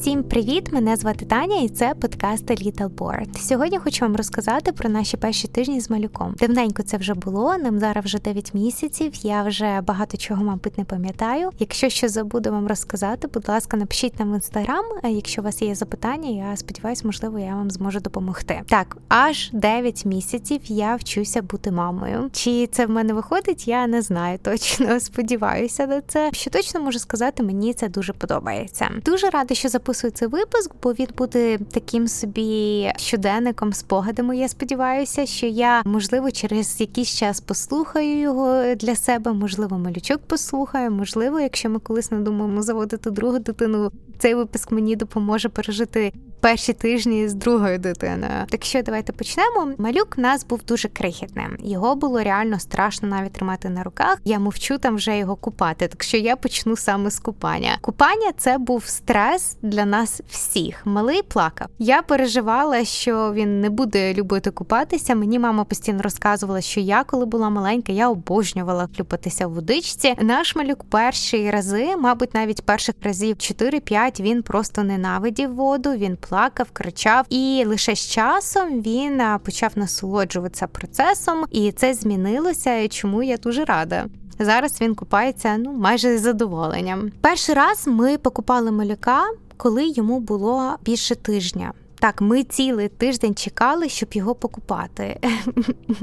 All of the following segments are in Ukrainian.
Всім привіт! Мене звати Таня і це подкаст Little Board. Сьогодні хочу вам розказати про наші перші тижні з малюком. Давненько це вже було, нам зараз вже 9 місяців, я вже багато чого, мабуть, не пам'ятаю. Якщо щось забуду вам розказати, будь ласка, напишіть нам в Instagram, якщо у вас є запитання, я сподіваюся, можливо, я вам зможу допомогти. Так, аж 9 місяців я вчуся бути мамою. Чи це в мене виходить, я не знаю точно, сподіваюся на це. Що точно можу сказати, мені це дуже подобається. Дуже рада, що записую цей випуск, бо він буде таким собі щоденником, спогадами, я сподіваюся, що я, можливо, через якийсь час послухаю його для себе, можливо, малючок послухаю, можливо, якщо ми колись надумаємо заводити другу дитину, цей випуск мені допоможе пережити перші тижні з другою дитиною. Так що давайте почнемо. Малюк у нас був дуже крихітним. Його було реально страшно навіть тримати на руках. Я мовчу там вже його купати, так що я почну саме з купання. Купання – це був стрес для нас всіх. Малий плакав. Я переживала, що він не буде любити купатися. Мені мама постійно розказувала, що я, коли була маленька, я обожнювала купатися в водичці. Наш малюк перші рази, мабуть, навіть перших разів 4-5, він просто ненавидів воду, він плакав, кричав, і лише з часом він почав насолоджуватися процесом, і це змінилося, чому я дуже рада. Зараз він купається, майже з задоволенням. Перший раз ми покупали малюка, коли йому було більше тижня. Так, ми цілий тиждень чекали, щоб його покупати.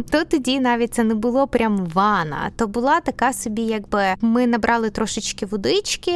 То тоді навіть це не було прям ванна, то була така собі, якби ми набрали трошечки водички,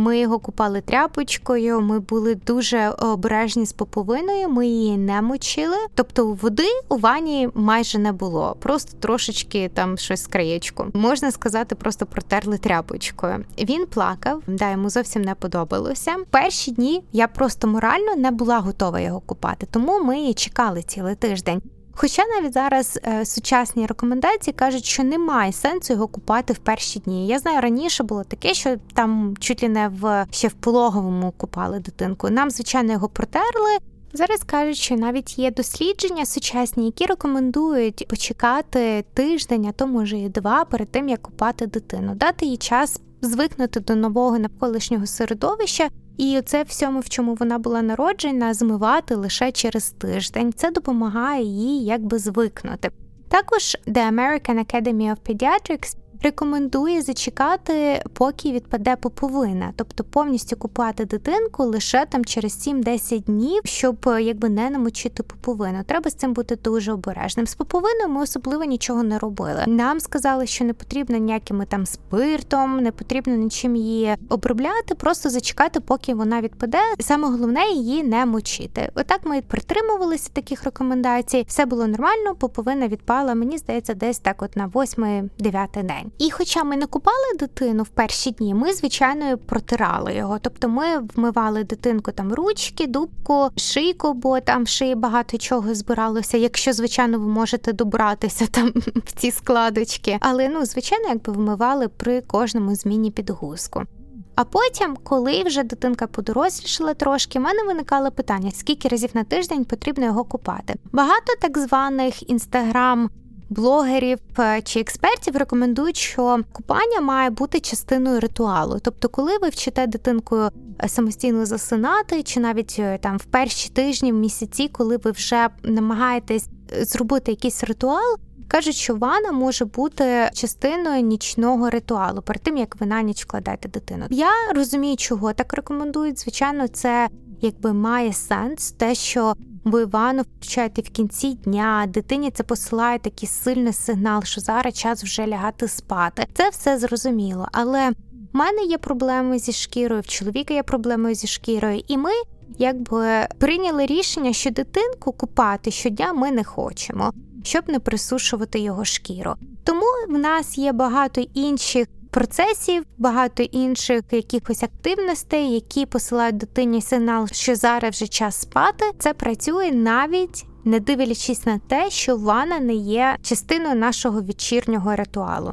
ми його купали тряпочкою, ми були дуже обережні з поповиною, ми її не мочили. Тобто води у ванні майже не було, просто трошечки там щось з краєчку. Можна сказати, просто протерли тряпочкою. Він плакав, йому зовсім не подобалося. Перші дні я просто морально не була готова його купати, тому ми її чекали цілий тиждень. Хоча навіть зараз сучасні рекомендації кажуть, що немає сенсу його купати в перші дні. Я знаю, раніше було таке, що там чуть ли не ще в пологовому купали дитинку. Нам, звичайно, його протерли. Зараз кажуть, що навіть є дослідження сучасні, які рекомендують почекати тиждень, а то може і 2, перед тим, як купати дитину. Дати їй час звикнути до нового навколишнього середовища. І це всьому, в чому вона була народжена, змивати лише через тиждень. Це допомагає їй якби звикнути. Також The American Academy of Pediatrics рекомендує зачекати, поки відпаде поповина. Тобто повністю купати дитинку лише там через 7-10 днів, щоб якби не намочити поповину. Треба з цим бути дуже обережним. З поповиною ми особливо нічого не робили. Нам сказали, що не потрібно ніякими там спиртом, не потрібно нічим її обробляти, просто зачекати, поки вона відпаде. Саме головне її не мочити. Отак ми притримувалися таких рекомендацій. Все було нормально, поповина відпала, мені здається, десь так от на 8-9 день. І хоча ми не купали дитину в перші дні, ми, звичайно, протирали його. Тобто ми вмивали дитинку там ручки, дубку, шийку, бо там в шиї багато чого збиралося, якщо, звичайно, ви можете добратися там в ці складочки. Але, звичайно, якби вмивали при кожному зміні підгузку. А потім, коли вже дитинка подорослішала трошки, в мене виникало питання, скільки разів на тиждень потрібно його купати. Багато так званих інстаграм блогерів чи експертів рекомендують, що купання має бути частиною ритуалу. Тобто, коли ви вчите дитинку самостійно засинати, чи навіть там в перші тижні, в місяці, коли ви вже намагаєтесь зробити якийсь ритуал, кажуть, що ванна може бути частиною нічного ритуалу, перед тим, як ви на ніч вкладаєте дитину. Я розумію, чого так рекомендують. Звичайно, це якби має сенс, те, що ви ванну включаєте в кінці дня, дитині це посилає такий сильний сигнал, що зараз час вже лягати спати. Це все зрозуміло, але в мене є проблеми зі шкірою, в чоловіка є проблеми зі шкірою, і ми якби прийняли рішення, що дитинку купати щодня ми не хочемо, щоб не присушувати його шкіру. Тому в нас є багато інших процесів, багато інших якихось активностей, які посилають дитині сигнал, що зараз вже час спати. Це працює навіть не дивлячись на те, що ванна не є частиною нашого вечірнього ритуалу.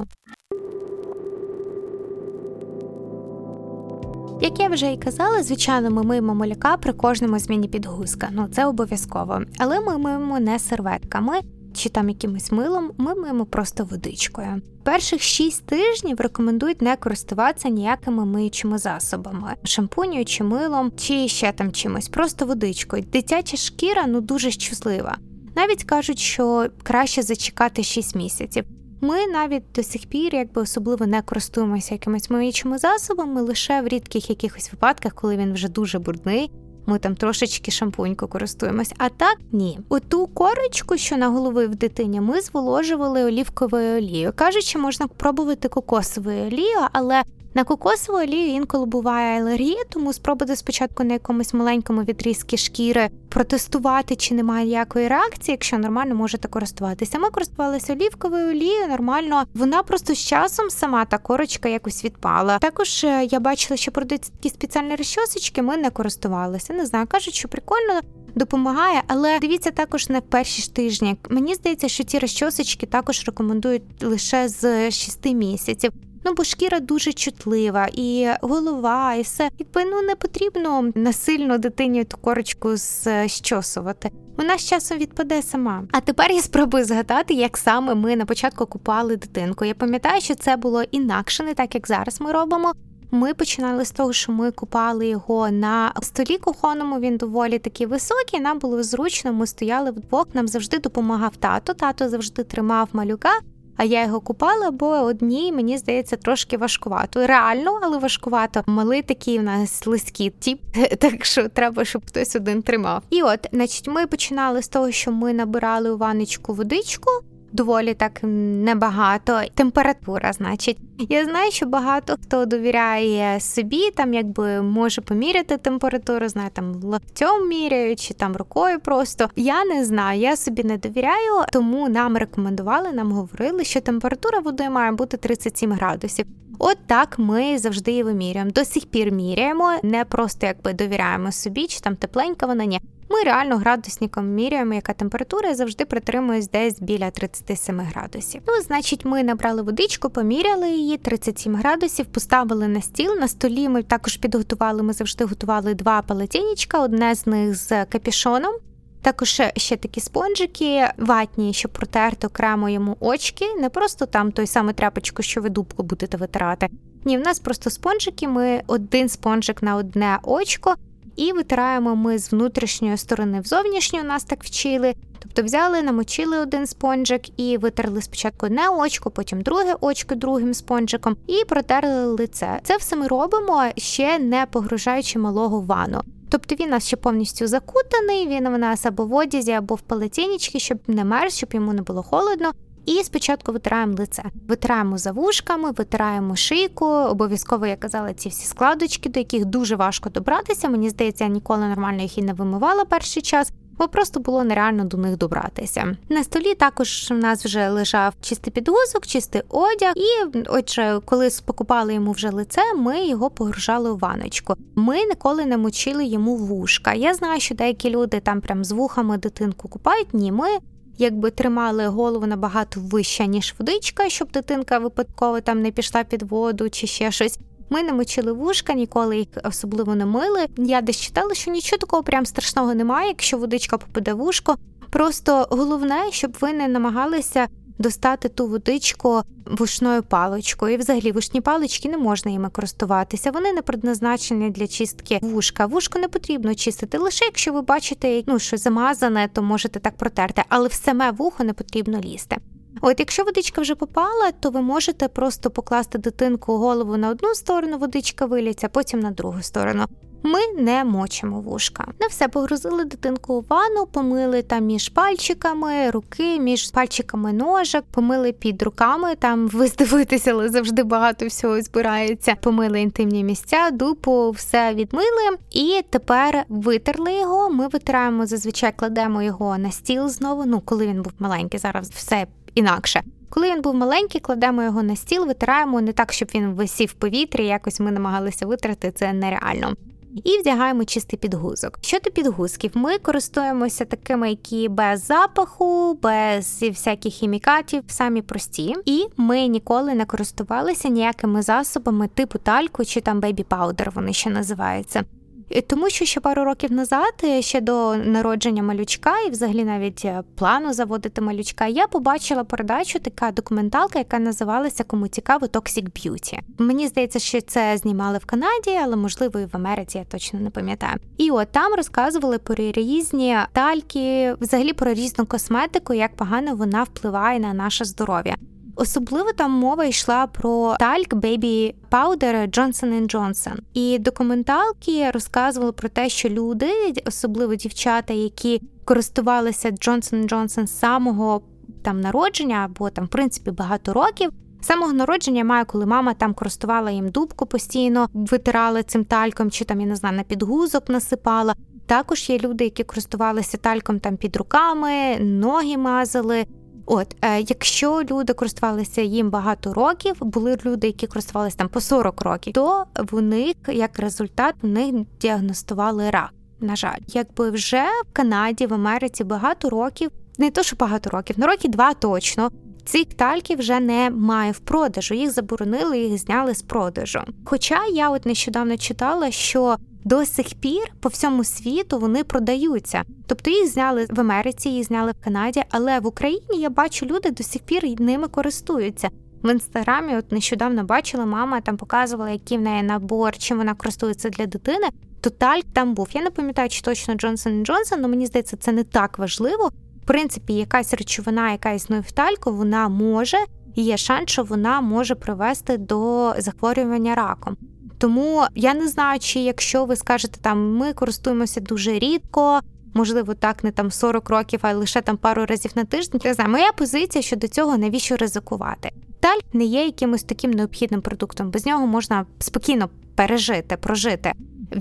Як я вже і казала, звичайно, ми миємо малюка при кожному зміні підгузка. Це обов'язково. Але ми миємо не серветками. чи там якимось милом, ми миємо просто водичкою. Перших 6 тижнів рекомендують не користуватися ніякими миючими засобами, шампуню чи милом, чи ще там чимось, просто водичкою. Дитяча шкіра, дуже щаслива. Навіть кажуть, що краще зачекати 6 місяців. Ми навіть до сих пір особливо не користуємося якимись миючими засобами, лише в рідких якихось випадках, коли він вже дуже брудний, ми там трошечки шампуньку користуємось. А так ні. Оту корочку, що на голові в дитині, ми зволожували олівковою олією. Кажуть, що можна пробувати кокосовою олією, але на кокосову олію інколи буває алергія, тому спробуйте спочатку на якомусь маленькому відрізку шкіри протестувати, чи немає ніякої реакції, якщо нормально можете користуватися. Ми користувалися олівковою олією, нормально. Вона просто з часом сама та корочка якось відпала. Також я бачила, що продають такі спеціальні розчосочки, ми не користувалися. Не знаю, кажуть, що прикольно, допомагає, але дивіться також на перші ж тижні. Мені здається, що ті розчосочки також рекомендують лише з 6 місяців. Бо шкіра дуже чутлива, і голова, і все. Не потрібно насильно дитині ту корочку зчосувати. Вона з часом відпаде сама. А тепер я спробую згадати, як саме ми на початку купали дитинку. Я пам'ятаю, що це було інакше, не так, як зараз ми робимо. Ми починали з того, що ми купали його на столі кухонному, він доволі такий високий, нам було зручно, ми стояли вдвох, нам завжди допомагав тато, тато завжди тримав малюка. А я його купала, бо одній, мені здається, трошки важкувато. Реально, але важкувато. Малий такий в нас лиський тіп, так що треба, щоб хтось один тримав. І ми починали з того, що ми набирали у ванночку водичку, доволі так небагато. Температура, Я знаю, що багато хто довіряє собі, може поміряти температуру, локтем міряю, чи рукою просто. Я не знаю, я собі не довіряю, тому нам рекомендували, нам говорили, що температура води має бути 37 градусів. Так ми завжди її вимірюємо. До сих пір міряємо, не просто довіряємо собі, чи тепленька вона, ні. Ми реально градусником міряємо, яка температура, і завжди притримуюсь десь біля 37 градусів. Ми набрали водичку, поміряли її, 37 градусів, поставили на стіл. На столі ми також підготували, ми завжди готували 2 полотенечка, одне з них з капюшоном. Також ще такі спонжики ватні, щоб протерти окремо йому очки, не просто той самий тряпочку, що ви дубку будете витирати. Ні, в нас просто спонжики, ми один спонжик на одне очко, і витираємо ми з внутрішньої сторони в зовнішню, нас так вчили. Тобто взяли, намочили один спонжик і витерли спочатку одне очко, потім друге очко другим спонжиком і протерли лице. Це все ми робимо, ще не погружаючи малого в ванну. Тобто він у нас ще повністю закутаний, він у нас або в одязі, або в полотенечці, щоб не мерз, щоб йому не було холодно. І спочатку витираємо лице. Витираємо за вушками, витираємо шийку. Обов'язково, я казала, ці всі складочки, до яких дуже важко добратися. Мені здається, я ніколи нормально їх і не вимивала перший час, бо просто було нереально до них добратися. На столі також в нас вже лежав чистий підгузок, чистий одяг. І коли покупали йому вже лице, ми його погружали у ваночку. Ми ніколи не мочили йому вушка. Я знаю, що деякі люди прям з вухами дитинку купають. Ні, ми тримали голову набагато вище, ніж водичка, щоб дитинка випадково не пішла під воду чи ще щось. Ми не мочили вушка, ніколи їх особливо не мили. Я десь читала, що нічого такого прям страшного немає, якщо водичка попаде в вушко. Просто головне, щоб ви не намагалися достати ту водичку вушною паличкою. І взагалі вушні палички, не можна їми користуватися. Вони не предназначені для чистки вушка. Вушко не потрібно чистити, лише якщо ви бачите, що замазане, то можете так протерти. Але в саме вухо не потрібно лізти. Якщо водичка вже попала, то ви можете просто покласти дитинку голову на одну сторону, водичка виліться, потім на другу сторону. Ми не мочимо вушка. На все, погрузили дитинку у ванну, помили між пальчиками руки, між пальчиками ножок, помили під руками, ви здивуєтеся, але завжди багато всього збирається. Помили інтимні місця, дупу, все відмили. І тепер витерли його, ми витираємо, зазвичай кладемо його на стіл знову, коли він був маленький, зараз все інакше. Коли він був маленький, кладемо його на стіл, витираємо не так, щоб він висів в повітрі, якось ми намагалися витрати, це нереально. І вдягаємо чистий підгузок. Щодо підгузків, ми користуємося такими, які без запаху, без всяких хімікатів, самі прості. І ми ніколи не користувалися ніякими засобами типу тальку чи бейбі-паудер, вони ще називаються. Тому що ще пару років назад, ще до народження малючка і взагалі навіть плану заводити малючка, я побачила передачу, така документалка, яка називалася «Кому цікаво, Toxic Beauty». Мені здається, що це знімали в Канаді, але, можливо, і в Америці, я точно не пам'ятаю. І от там розказували про різні тальки, взагалі про різну косметику, як погано вона впливає на наше здоров'я. Особливо там мова йшла про тальк Baby Powder Johnson & Johnson. І документалки розказували про те, що люди, особливо дівчата, які користувалися Johnson & Johnson з самого там народження або там в принципі багато років, самого народження має, коли мама там користувала їм дубку постійно, витирала цим тальком чи там, я не знаю, на підгузок насипала. Також є люди, які користувалися тальком там під руками, ноги мазали. От, якщо люди користувалися їм багато років, були люди, які користувалися там по 40 років, то в них, як результат, в них діагностували рак, на жаль. Якби вже в Канаді, в Америці багато років, не то що багато років, на роки 2 точно, цих тальків вже немає в продажу, їх заборонили, їх зняли з продажу. Хоча я от нещодавно читала, що до сих пір по всьому світу вони продаються. Тобто їх зняли в Америці, їх зняли в Канаді, але в Україні я бачу, люди до сих пір ними користуються. В Інстаграмі от нещодавно бачила, мама там показувала, який в неї набор, чим вона користується для дитини, то тальк там був. Я не пам'ятаю, чи точно Johnson & Johnson, але мені здається, це не так важливо. В принципі, якась речовина, яка існує в тальку, вона може, і є шанс, що вона може привести до захворювання раком. Тому я не знаю, чи якщо ви скажете, там ми користуємося дуже рідко, можливо, так не там 40 років, а лише там пару разів на тиждень. Я знаю, моя позиція щодо цього, навіщо ризикувати. Тальк не є якимось таким необхідним продуктом, без нього можна спокійно пережити, прожити.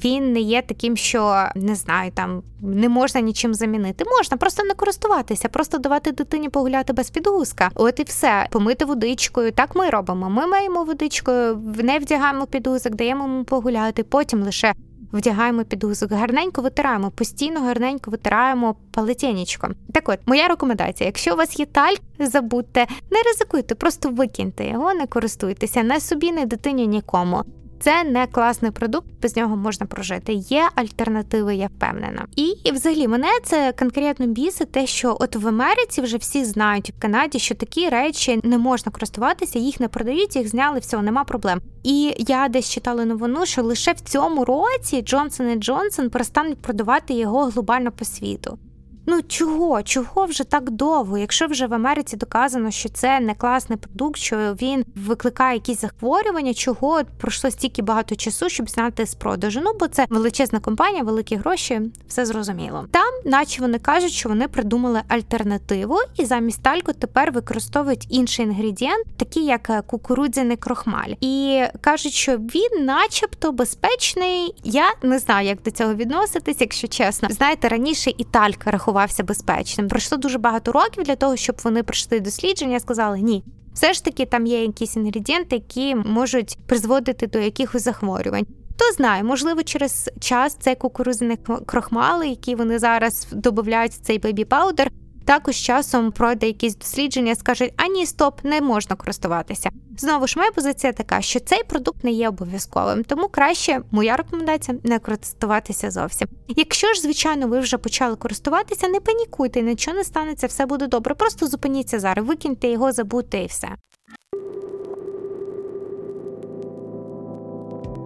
Він не є таким, що, не знаю, там не можна нічим замінити. Можна просто не користуватися, просто давати дитині погуляти без підгузка. От і все. Помити водичкою. Так ми робимо. Ми маємо водичкою, не вдягаємо підгузок, даємо йому погуляти, потім лише вдягаємо підгузок. Гарненько витираємо, постійно гарненько витираємо полотенечком. Так от, моя рекомендація. Якщо у вас є тальк, забудьте, не ризикуйте, просто викиньте його, не користуйтеся. Не собі, не дитині, нікому. Це не класний продукт, без нього можна прожити. Є альтернативи, я впевнена. І взагалі мене це конкретно бісить те, що от в Америці вже всі знають, в Канаді, що такі речі не можна користуватися, їх не продають, їх зняли, все, нема проблем. І я десь читала новину, що лише в цьому році Johnson & Johnson перестануть продавати його глобально по світу. Ну чого? Чого вже так довго? Якщо вже в Америці доказано, що це не класний продукт, що він викликає якісь захворювання, чого пройшло стільки багато часу, щоб зняти з продажу? Ну, бо це величезна компанія, великі гроші, все зрозуміло. Там, наче вони кажуть, що вони придумали альтернативу і замість тальку тепер використовують інший інгредієнт, такий як кукурудзяний крохмаль. І кажуть, що він начебто безпечний. Я не знаю, як до цього відноситись, якщо чесно. Знаєте, раніше і тальк рахував безпечним. Пройшло дуже багато років для того, щоб вони пройшли дослідження, сказали, ні, все ж таки там є якісь інгредієнти, які можуть призводити до якихось захворювань. Хто знає, можливо, через час цей кукурудзяний крохмал, який вони зараз додають в цей бебі-паудер, також часом пройде якісь дослідження, скажуть, а ні, стоп, не можна користуватися. Знову ж, моя позиція така, що цей продукт не є обов'язковим, тому краще, моя рекомендація, не користуватися зовсім. Якщо ж, звичайно, ви вже почали користуватися, не панікуйте, нічого не станеться, все буде добре, просто зупиніться зараз, викиньте його, забудьте і все.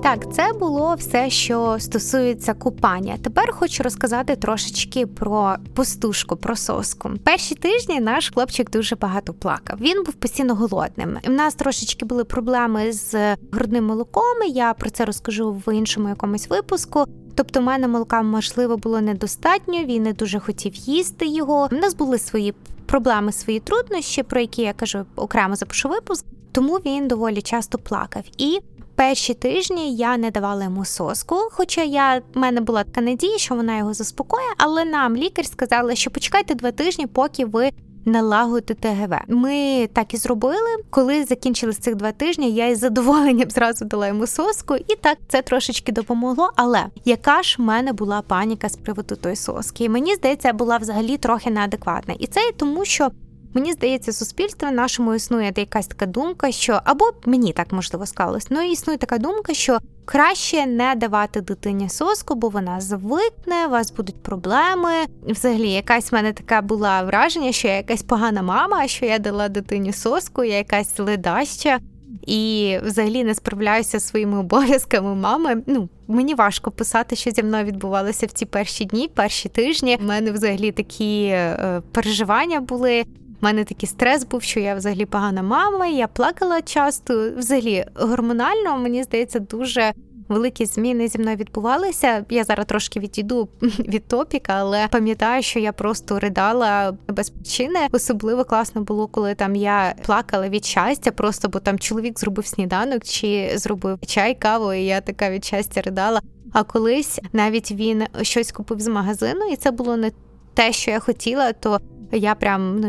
Так, це було все, що стосується купання. Тепер хочу розказати трошечки про пустушку, про соску. Перші тижні наш хлопчик дуже багато плакав. Він був постійно голодним. У нас трошечки були проблеми з грудним молоком, я про це розкажу в іншому якомусь випуску. Тобто в мене молока, можливо, було недостатньо, він не дуже хотів їсти його. У нас були свої проблеми, свої труднощі, про які я кажу окремо запишу випуск, тому він доволі часто плакав. І перші тижні я не давала йому соску, хоча в мене була така надія, що вона його заспокоює, але нам лікар сказала, що почекайте 2 тижні, поки ви налагодите ГВ. Ми так і зробили. Коли закінчили цих 2 тижні, я із задоволенням зразу дала йому соску, і так це трошечки допомогло, але яка ж в мене була паніка з приводу тої соски. І мені здається, була взагалі трохи неадекватна. І це тому, що Мені здається, суспільство нашому існує якась така думка, що, або мені так можливо склалось, ну існує така думка, що краще не давати дитині соску, бо вона звикне, у вас будуть проблеми. Взагалі, якась в мене така була враження, що я якась погана мама, що я дала дитині соску, я якась ледаща. І взагалі не справляюся зі своїми обов'язками мами. Ну, мені важко писати, що зі мною відбувалося в ці перші дні, перші тижні. У мене взагалі такі переживання були. У мене такий стрес був, що я взагалі погана мама, я плакала часто. Взагалі, гормонально, мені здається, дуже великі зміни зі мною відбувалися. Я зараз трошки відійду від топіка, але пам'ятаю, що я просто ридала без причини. Особливо класно було, коли там я плакала від щастя, просто бо там чоловік зробив сніданок чи зробив чай, каву, і я така від щастя ридала. А колись навіть він щось купив з магазину, і це було не те, що я хотіла, то я прям,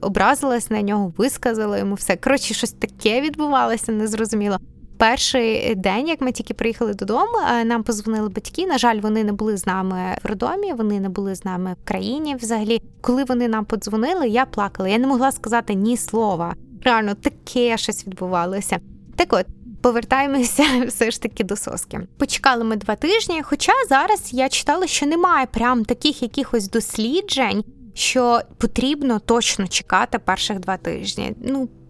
образилась на нього, висказала йому все. Коротше, щось таке відбувалося, незрозуміло. Перший день, як ми тільки приїхали додому, нам подзвонили батьки. На жаль, вони не були з нами в роддомі, вони не були з нами в країні взагалі. Коли вони нам подзвонили, я плакала. Я не могла сказати ні слова. Реально, таке щось відбувалося. Так от, повертаємося все ж таки до соски. Почекали ми 2 тижні, хоча зараз я читала, що немає прям таких якихось досліджень, що потрібно точно чекати перших 2 тижні.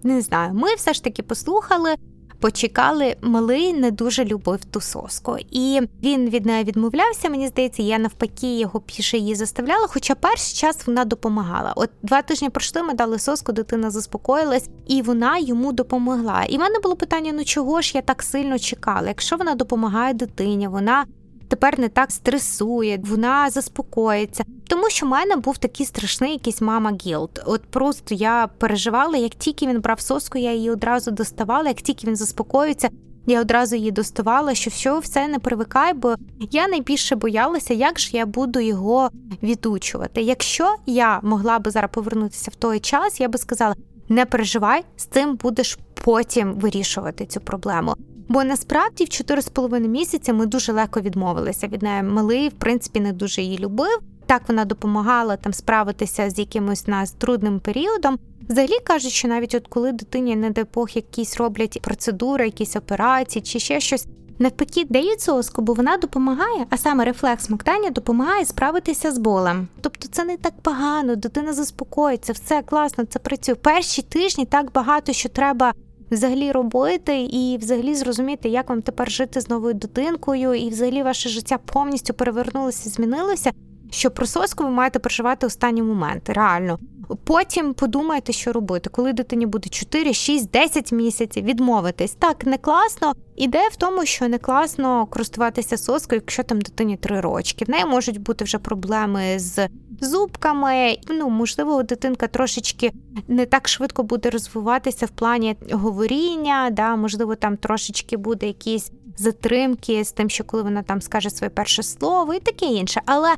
Не знаю. Ми все ж таки послухали, почекали. Малий не дуже любив ту соску. І він від неї відмовлявся, мені здається, я навпаки його піше її заставляла, хоча перший час вона допомагала. 2 тижні пройшли, ми дали соску, дитина заспокоїлась, і вона йому допомогла. І в мене було питання, чого ж я так сильно чекала? Якщо вона допомагає дитині, вона тепер не так стресує, вона заспокоїться. Тому що в мене був такий страшний якийсь мама-гілт. Просто я переживала, як тільки він брав соску, я її одразу доставала, як тільки він заспокоїться, я одразу її доставала, що все не привикай, бо я найбільше боялася, як же я буду його відучувати. Якщо я могла би зараз повернутися в той час, я би сказала, не переживай, з цим будеш потім вирішувати цю проблему. Бо насправді в 4,5 місяця ми дуже легко відмовилися від неї. Малий, в принципі, не дуже її любив. Так вона допомагала там справитися з якимось нас трудним періодом. Взагалі кажуть, що навіть коли дитині, не дай Бог, якісь роблять процедури, якісь операції чи ще щось, навпаки дають соску, бо вона допомагає, а саме рефлекс смоктання допомагає справитися з болем. Тобто це не так погано, дитина заспокоїться, все класно, це працює. Перші тижні так багато, що треба взагалі робити і взагалі зрозуміти, як вам тепер жити з новою дитинкою, і взагалі ваше життя повністю перевернулося, змінилося, що про соску ви маєте переживати останні моменти, реально. Потім подумайте, що робити, коли дитині буде 4, 6, 10 місяців, відмовитись. Так, не класно. Ідея в тому, що не класно користуватися соскою, якщо там дитині 3 рочки. В неї можуть бути вже проблеми з зубками. Можливо, дитинка трошечки не так швидко буде розвиватися в плані говоріння, можливо, там трошечки буде якісь затримки з тим, що коли вона там скаже своє перше слово і таке інше. Але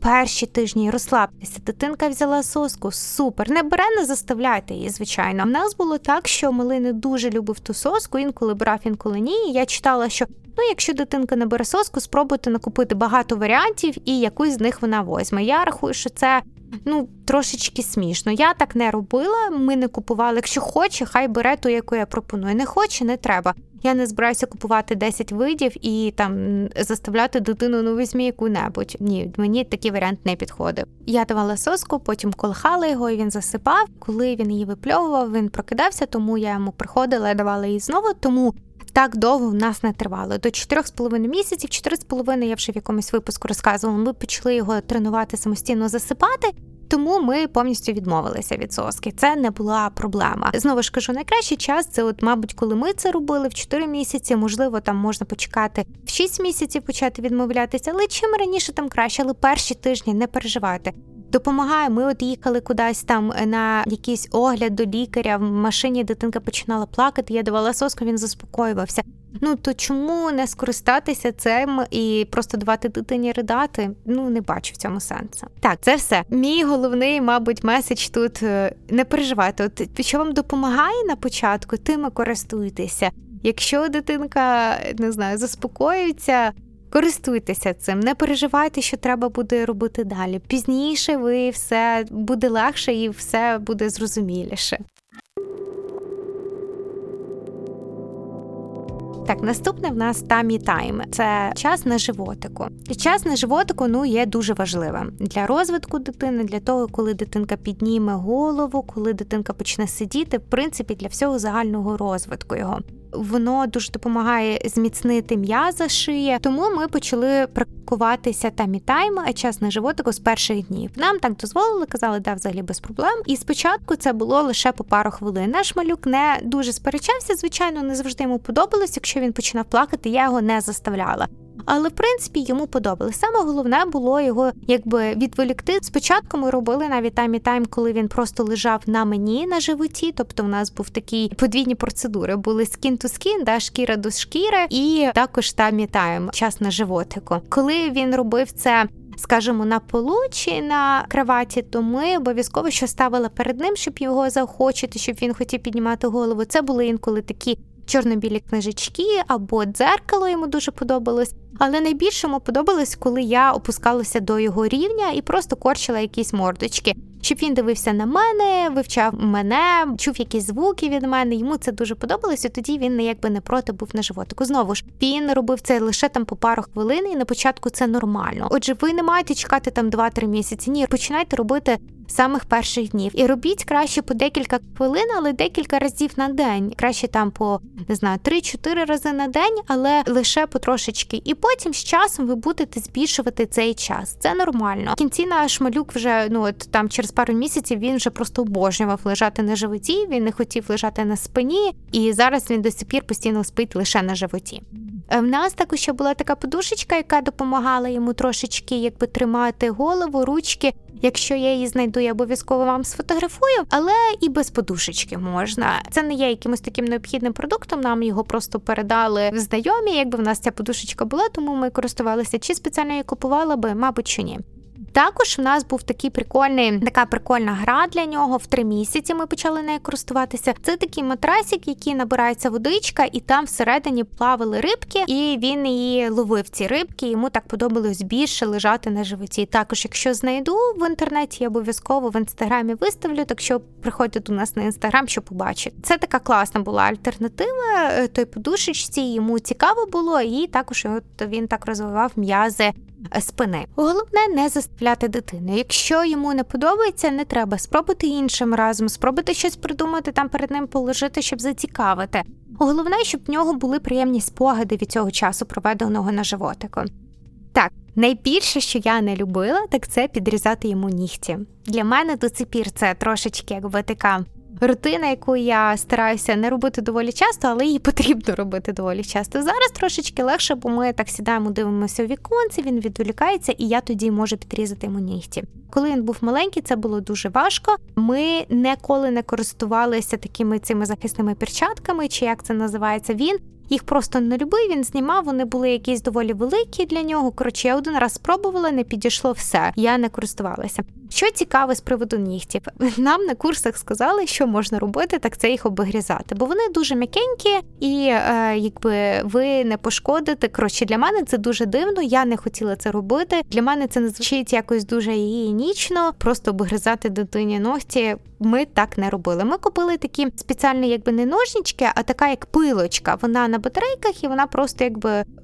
перші тижні розслабтеся, дитинка взяла соску, супер, не бере, не заставляйте її, звичайно. У нас було так, що малий не дуже любив ту соску, інколи брав, інколи ні. Я читала, що якщо дитинка не бере соску, спробуйте накупити багато варіантів і якусь з них вона возьме. Я рахую, що це трошечки смішно. Я так не робила, ми не купували. Якщо хоче, хай бере ту, яку я пропоную. Не хоче, не треба. Я не збираюся купувати 10 видів і там заставляти дитину, візьмі яку-небудь. Ні, мені такий варіант не підходив. Я давала соску, потім колхала його, і він засипав. Коли він її випльовував, він прокидався, тому я йому приходила, давала її знову, тому так довго в нас не тривало. До 4,5 місяців, 4,5 я вже в якомусь випуску розказувала, ми почали його тренувати самостійно засипати, тому ми повністю відмовилися від соски. Це не була проблема. Знову ж кажу, найкращий час це, мабуть, коли ми це робили в 4 місяці, можливо, там можна почекати в 6 місяців почати відмовлятися, але чим раніше, там краще, але перші тижні не переживайте. Допомагає, ми їхали кудись там на якийсь огляд до лікаря, в машині дитинка починала плакати, я давала соску, він заспокоювався. То чому не скористатися цим і просто давати дитині ридати? Не бачу в цьому сенсу. Так, це все. Мій головний, мабуть, меседж тут – не переживайте. Що вам допомагає на початку, тим і користуйтеся. Якщо дитинка, заспокоюється, Користуйтеся цим, не переживайте, що треба буде робити далі. Пізніше ви все буде легше і все буде зрозуміліше. Так, наступне в нас tummy time. Це час на животику. І час на животику, є дуже важливим для розвитку дитини, для того, коли дитинка підніме голову, коли дитинка почне сидіти, в принципі, для всього загального розвитку його. Воно дуже допомагає зміцнити м'язи шиї, тому ми почали практикуватися tummy time, час на животику з перших днів. Нам так дозволили, казали, да, взагалі без проблем. І спочатку це було лише по пару хвилин. Наш малюк не дуже сперечався, звичайно, не завжди йому подобалось. Якщо він починав плакати, я його не заставляла. Але, в принципі, йому подобалось. Саме головне було його, відволікти. Спочатку ми робили навіть таймі-тайм, коли він просто лежав на мені, на животі. Тобто, у нас був такі подвійні процедури. Були скін-ту-скін, да, шкіра до шкіри, і також таймі-тайм, час на животику. Коли він робив це, скажімо, на полу чи на кроваті, то ми обов'язково що ставили перед ним, щоб його заохочити, щоб він хотів піднімати голову. Це були інколи такі чорно-білі книжечки або дзеркало, йому дуже подобалось. Але найбільше йому подобалось, коли я опускалася до його рівня і просто корчила якісь мордочки. Щоб він дивився на мене, вивчав мене, чув якісь звуки від мене, йому це дуже подобалось, і тоді він не проти був на животику. Знову ж, він робив це лише по пару хвилин, і на початку це нормально. Отже, ви не маєте чекати 2-3 місяці, ні, починайте робити з самих перших днів. І робіть краще по декілька хвилин, але декілька разів на день. Краще по, 3-4 рази на день, але лише потрошечки. І потім з часом ви будете збільшувати цей час. Це нормально. В кінці наш малюк вже, через пару місяців він вже просто обожнював лежати на животі, він не хотів лежати на спині, і зараз він до сих пір постійно спить лише на животі. В нас також ще була така подушечка, яка допомагала йому трошечки тримати голову, ручки. Якщо я її знайду, я обов'язково вам сфотографую, але і без подушечки можна. Це не є якимось таким необхідним продуктом, нам його просто передали знайомі, в нас ця подушечка була, тому ми користувалися. Чи спеціально її купувала би, мабуть, чи ні. Також в нас був така прикольна гра для нього. В 3 місяці ми почали нею користуватися. Це такий матрасик, який набирається водичка, і там всередині плавали рибки, і він її ловив, ці рибки. Йому так подобалось більше лежати на животі. Також, якщо знайду в інтернеті, я обов'язково в інстаграмі виставлю, так що приходьте до нас на інстаграм, щоб побачити. Це така класна була альтернатива той подушечці, йому цікаво було, і також він так розвивав м'язи спини. Головне не заставляти дитину. Якщо йому не подобається, не треба. Спробуйте іншим разом, спробуйте щось придумати, перед ним положити, щоб зацікавити. Головне, щоб в нього були приємні спогади від цього часу, проведеного на животику. Так, найбільше, що я не любила, так це підрізати йому нігті. Для мене до цих пір це трошечки така рутина, яку я стараюся не робити доволі часто, але її потрібно робити доволі часто. Зараз трошечки легше, бо ми так сідаємо, дивимося у віконці, він відволікається, і я тоді можу підрізати йому нігті. Коли він був маленький, це було дуже важко. Ми ніколи не користувалися такими цими захисними перчатками, чи як це називається, він їх просто не любив, він знімав, вони були якісь доволі великі для нього. Я 1 раз спробувала, не підійшло все, я не користувалася. Що цікаво з приводу нігтів? Нам на курсах сказали, що можна робити, так це їх обгрізати, бо вони дуже м'якенькі і ви не пошкодите. Для мене це дуже дивно, я не хотіла це робити. Для мене це не звучить якось дуже гігієнічно, просто обгризати дитині ногті. Ми так не робили. Ми купили такі спеціальні не ножнички, а така як пилочка. Вона на батарейках і вона просто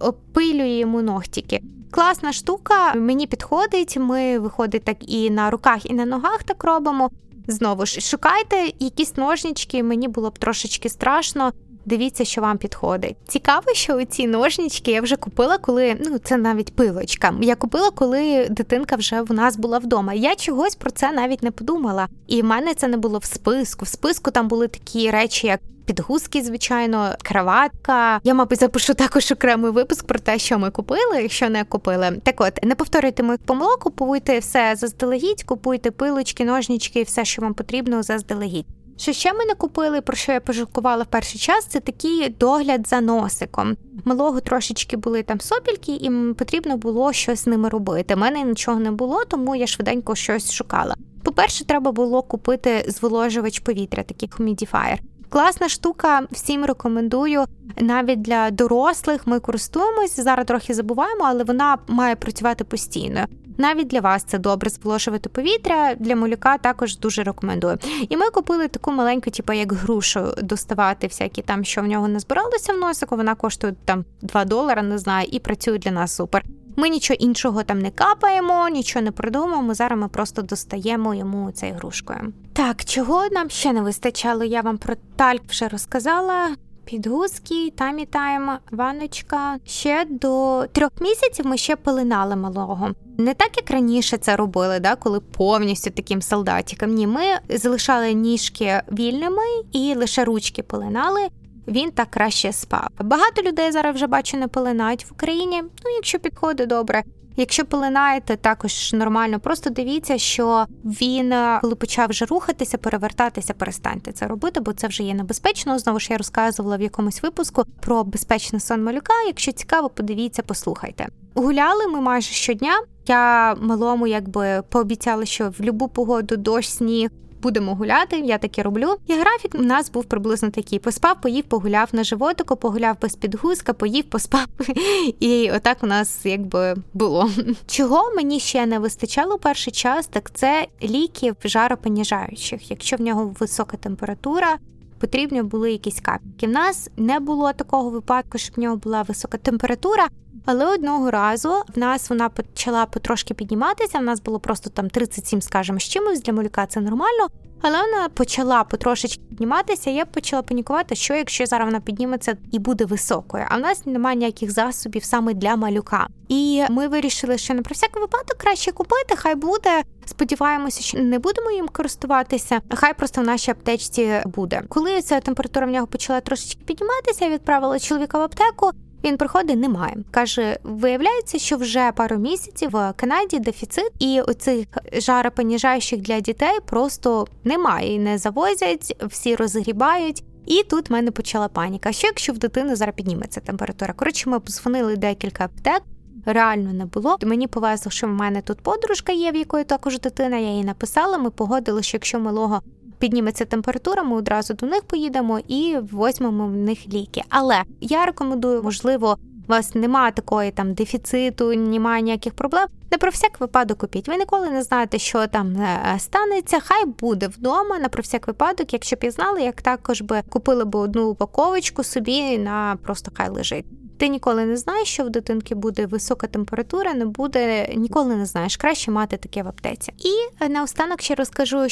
опилює йому ногтіки. Класна штука, мені підходить, ми виходить так і на руках, і на ногах так робимо. Знову ж, шукайте якісь ножнички, мені було б трошечки страшно. Дивіться, що вам підходить. Цікаво, що ці ножнички я вже купила, коли, це навіть пилочка. Я купила, коли дитинка вже в нас була вдома. Я чогось про це навіть не подумала. І в мене це не було в списку. В списку там були такі речі, як підгузки, звичайно, краватка. Я, мабуть, запишу також окремий випуск про те, що ми купили, і що не купили. Так от, не повторюйте моїх помилок, купуйте все заздалегідь, купуйте пилочки, ножнички, все, що вам потрібно, заздалегідь. Що ще ми не купили, про що я пожалкувала в перший час, це такий догляд за носиком. Малого трошечки були сопільки, і потрібно було щось з ними робити. У мене нічого не було, тому я швиденько щось шукала. По-перше, треба було купити зволожувач повітря, такий хумідіфаєр. Класна штука, всім рекомендую, навіть для дорослих ми користуємось, зараз трохи забуваємо, але вона має працювати постійно. Навіть для вас це добре сполошувати повітря, для малюка також дуже рекомендую. І ми купили таку маленьку, типу як грушу, доставати всякі там, що в нього назбиралося в носику, вона коштує там $2, не знаю, і працює для нас супер. Ми нічого іншого там не капаємо, нічого не придумуємо, зараз ми просто достаємо йому цей грушкою. Так, чого нам ще не вистачало, я вам про тальк вже розказала. Підгузки, тайм-тайм, ванночка. Ще до 3 місяців ми ще пеленали малого. Не так, як раніше це робили, да, коли повністю таким солдатиком. Ні, ми залишали ніжки вільними і лише ручки пеленали. Він так краще спав. Багато людей зараз вже, бачу, не пеленають в Україні. Ну, якщо підходить, добре. Якщо пеленаєте, також нормально. Просто дивіться, що він, коли почав вже рухатися, перевертатися, перестаньте це робити, бо це вже є небезпечно. Знову ж я розказувала в якомусь випуску про безпечний сон малюка. Якщо цікаво, подивіться, послухайте. Гуляли ми майже щодня. Я малому якби пообіцяла, що в любу погоду, дощ, сніг, будемо гуляти, я таке роблю. І графік у нас був приблизно такий. Поспав, поїв, погуляв на животику, погуляв без підгузка, поїв, поспав. І отак у нас якби було. Чого мені ще не вистачало перший час, так це ліків жаропоніжаючих. Якщо в нього висока температура, потрібні були якісь капельки. В нас не було такого випадку, щоб в нього була висока температура, але одного разу в нас вона почала потрошки підніматися, в нас було просто там 37, скажімо, з чимось, для малюка це нормально, але вона почала потрошечки підніматися, я почала панікувати, що якщо зараз вона підніметься і буде високою, а в нас немає ніяких засобів саме для малюка. І ми вирішили, що не про всякий випадок краще купити, хай буде, сподіваємося, що не будемо їм користуватися, хай просто в нашій аптечці буде. Коли ця температура в нього почала трошечки підніматися, я відправила чоловіка в аптеку, він приходить, немає. Каже, виявляється, що вже пару місяців в Канаді дефіцит, і оцих жаропоніжаючих для дітей просто немає, і не завозять, всі розгрібають. І тут в мене почала паніка. Що якщо в дитини зараз підніметься температура? Коротше, ми позвонили декілька аптек, реально не було. Мені повезло, що в мене тут подружка є, в якої також дитина, я їй написала, ми погодили, що якщо малого підніметься температура, ми одразу до них поїдемо і возьмемо в них ліки. Але я рекомендую, можливо, у вас немає такої там дефіциту, немає ніяких проблем, не про всяк випадок купіть. Ви ніколи не знаєте, що там станеться, хай буде вдома, на про всяк випадок, якщо пізнали, як також би купили б одну упаковочку собі на просто хай лежить. Ти ніколи не знаєш, що в дитинки буде висока температура, не буде, ніколи не знаєш, краще мати таке в аптеці. І наостанок ще розкажу,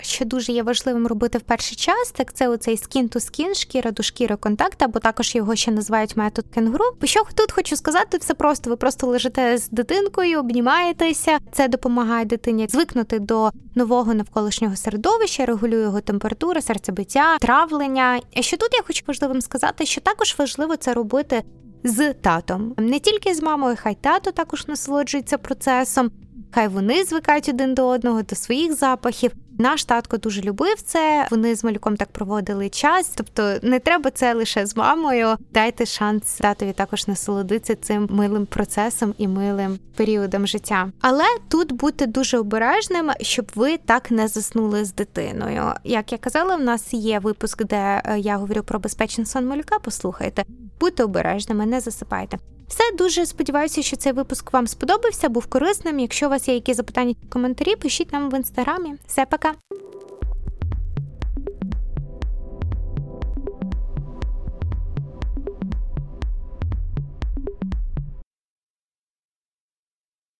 що дуже є важливим робити в перший час, так це оцей skin-to-skin, шкіра до шкіри контакт, або також його ще називають метод кенгуру. Що тут хочу сказати, все просто, ви просто лежите з дитинкою, обнімаєтеся, це допомагає дитині звикнути до нового навколишнього середовища, регулює його температуру, серцебиття, травлення. А що тут я хочу важливим сказати, що також важливо це робити з татом. Не тільки з мамою, хай тато також насолоджується процесом, хай вони звикають один до одного, до своїх запахів. Наш татко дуже любив це, вони з малюком так проводили час, тобто не треба це лише з мамою. Дайте шанс татові також насолодитися цим милим процесом і милим періодом життя. Але тут будьте дуже обережним, щоб ви так не заснули з дитиною. Як я казала, в нас є випуск, де я говорю про безпечний сон малюка, послухайте. Будьте обережними, не засипайте. Все, дуже сподіваюся, що цей випуск вам сподобався, був корисним. Якщо у вас є якісь запитання, коментарі, пишіть нам в інстаграмі. Все, пока!